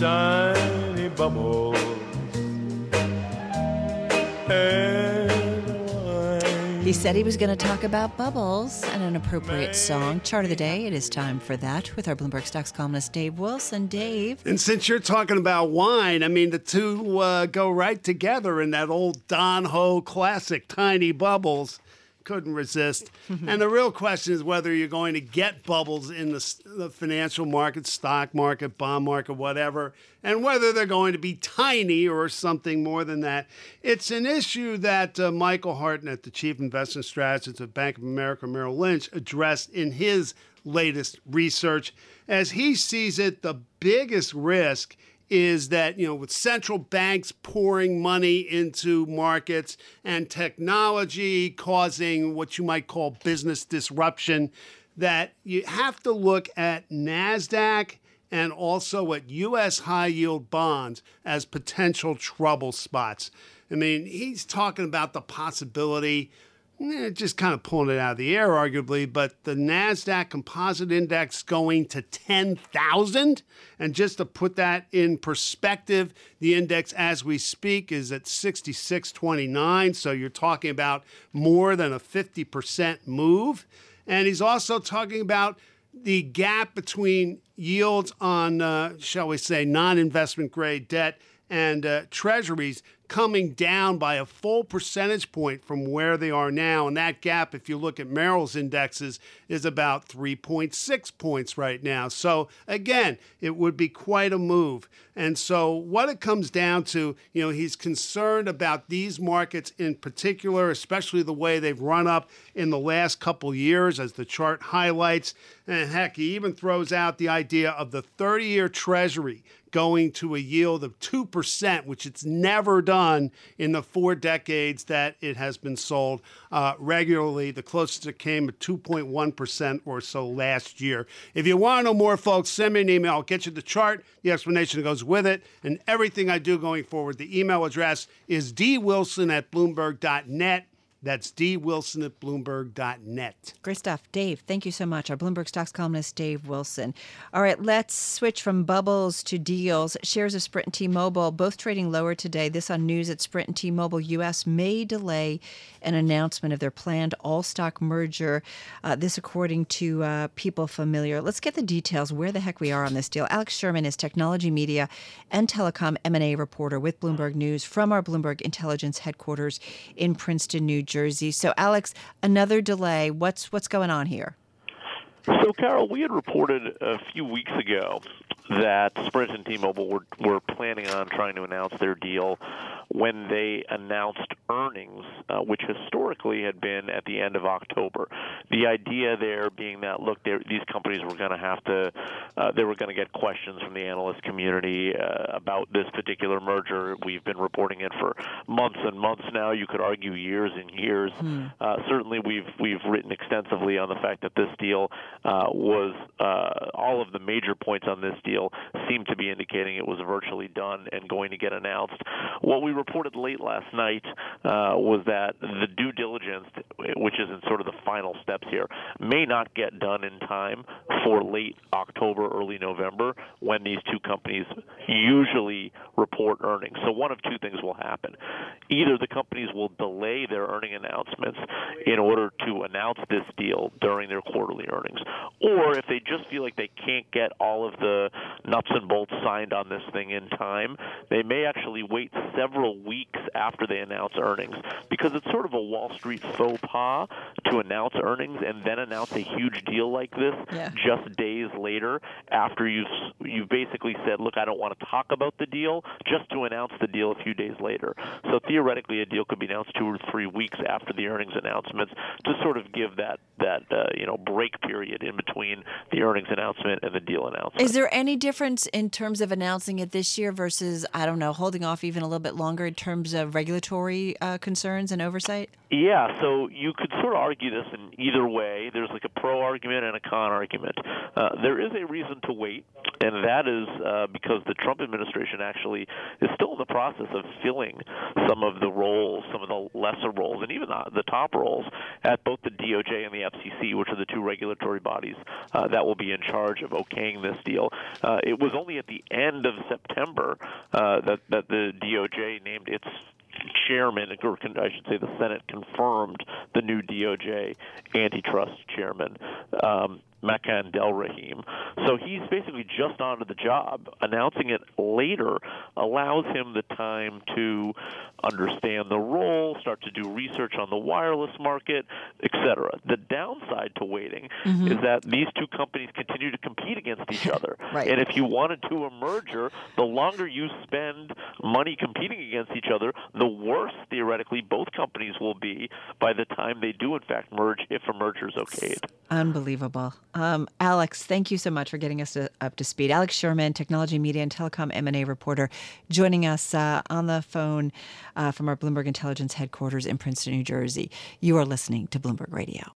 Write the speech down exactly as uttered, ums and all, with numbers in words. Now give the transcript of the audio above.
tiny bubbles and wine. He said he was going to talk about bubbles and an appropriate song. Chart of the day, it is time for that with our Bloomberg Stocks columnist, Dave Wilson. Dave. And since you're talking about wine, I mean, the two uh, go right together in that old Don Ho classic, Tiny Bubbles. Couldn't resist. And the real question is whether you're going to get bubbles in the, the financial market, stock market, bond market, whatever, and whether they're going to be tiny or something more than that. It's an issue that uh, Michael Hartnett, the chief investment strategist of Bank of America Merrill Lynch, addressed in his latest research. As he sees it, the biggest risk is that, you know, with central banks pouring money into markets and technology causing what you might call business disruption, that you have to look at Nasdaq and also at U S high-yield bonds as potential trouble spots. I mean, he's talking about the possibility, just kind of pulling it out of the air, arguably, but the Nasdaq Composite Index going to ten thousand. And just to put that in perspective, the index as we speak is at sixty-six twenty-nine. So you're talking about more than a fifty percent move. And he's also talking about the gap between yields on, uh, shall we say, non-investment grade debt and uh, treasuries coming down by a full percentage point from where they are now. And that gap, if you look at Merrill's indexes, is about three point six points right now. So, again, it would be quite a move. And so what it comes down to, you know, he's concerned about these markets in particular, especially the way they've run up in the last couple years, as the chart highlights. And, heck, he even throws out the idea of the thirty-year treasury going to a yield of two percent, which it's never done in the four decades that it has been sold uh, regularly. The closest it came at two point one percent or so last year. If you want to know more, folks, send me an email. I'll get you the chart, the explanation that goes with it, and everything I do going forward. The email address is d wilson at bloomberg dot net. That's d wilson at bloomberg dot net. Christoph, Dave, thank you so much. Our Bloomberg Stocks columnist, Dave Wilson. All right, let's switch from bubbles to deals. Shares of Sprint and T-Mobile both trading lower today. This on news at Sprint and T-Mobile U S may delay an announcement of their planned all-stock merger. Uh, this according to uh, people familiar. Let's get the details where the heck we are on this deal. Alex Sherman is technology, media, and telecom M and A reporter with Bloomberg News from our Bloomberg Intelligence headquarters in Princeton, New Jersey. Jersey. So, Alex, another delay. What's what's going on here? So, Carol, we had reported a few weeks ago that Sprint and T-Mobile were, were planning on trying to announce their deal when they announced earnings, uh, which historically had been at the end of October. The idea there being that, look, these companies were going to have to, uh, they were going to get questions from the analyst community uh, about this particular merger. We've been reporting it for months and months now. You could argue years and years. Hmm. Uh, certainly, we've we've written extensively on the fact that this deal uh, was uh, all of the major points on this deal seemed to be indicating it was virtually done and going to get announced. What we reported late last night uh, was that the due diligence, which is in sort of the final steps here, may not get done in time for late October, early November, when these two companies usually report earnings. So one of two things will happen. Either the companies will delay their earning announcements in order to announce this deal during their quarterly earnings, or if they just feel like they can't get all of the nuts and bolts signed on this thing in time, they may actually wait several weeks after they announce earnings, because it's sort of a Wall Street faux pas to announce earnings and then announce a huge deal like this yeah. just days later after you've, you've basically said, look, I don't want to talk about the deal, just to announce the deal a few days later. So theoretically, a deal could be announced two or three weeks after the earnings announcements to sort of give that, that uh, you know, break period in between the earnings announcement and the deal announcement. Is there any Any difference in terms of announcing it this year versus, I don't know, holding off even a little bit longer in terms of regulatory uh, concerns and oversight? Yeah, so you could sort of argue this in either way. There's like a pro argument and a con argument. Uh, there is a reason to wait, and that is uh, because the Trump administration actually is still in the process of filling some of the roles, some of the lesser roles, and even the, the top roles at both the D O J and the F C C, which are the two regulatory bodies uh, that will be in charge of okaying this deal. Uh, it was only at the end of September uh, that, that the D O J named its chairman, or I should say the Senate confirmed the new D O J antitrust chairman, um, Mac Brock Del Rahim. So he's basically just onto the job. Announcing it later allows him the time to understand the role, start to do research on the wireless market, et cetera. The downside to waiting mm-hmm. is that these two companies continue to compete against each other. Right. And if you wanted to a merger, the longer you spend money competing against each other, the worse, theoretically, both companies will be by the time they do, in fact, merge, if a merger is okayed. Unbelievable. Um, Alex, thank you so much for getting us to, up to speed. Alex Sherman, technology, media, and telecom M and A reporter, joining us uh, on the phone uh, from our Bloomberg Intelligence headquarters in Princeton, New Jersey. You are listening to Bloomberg Radio.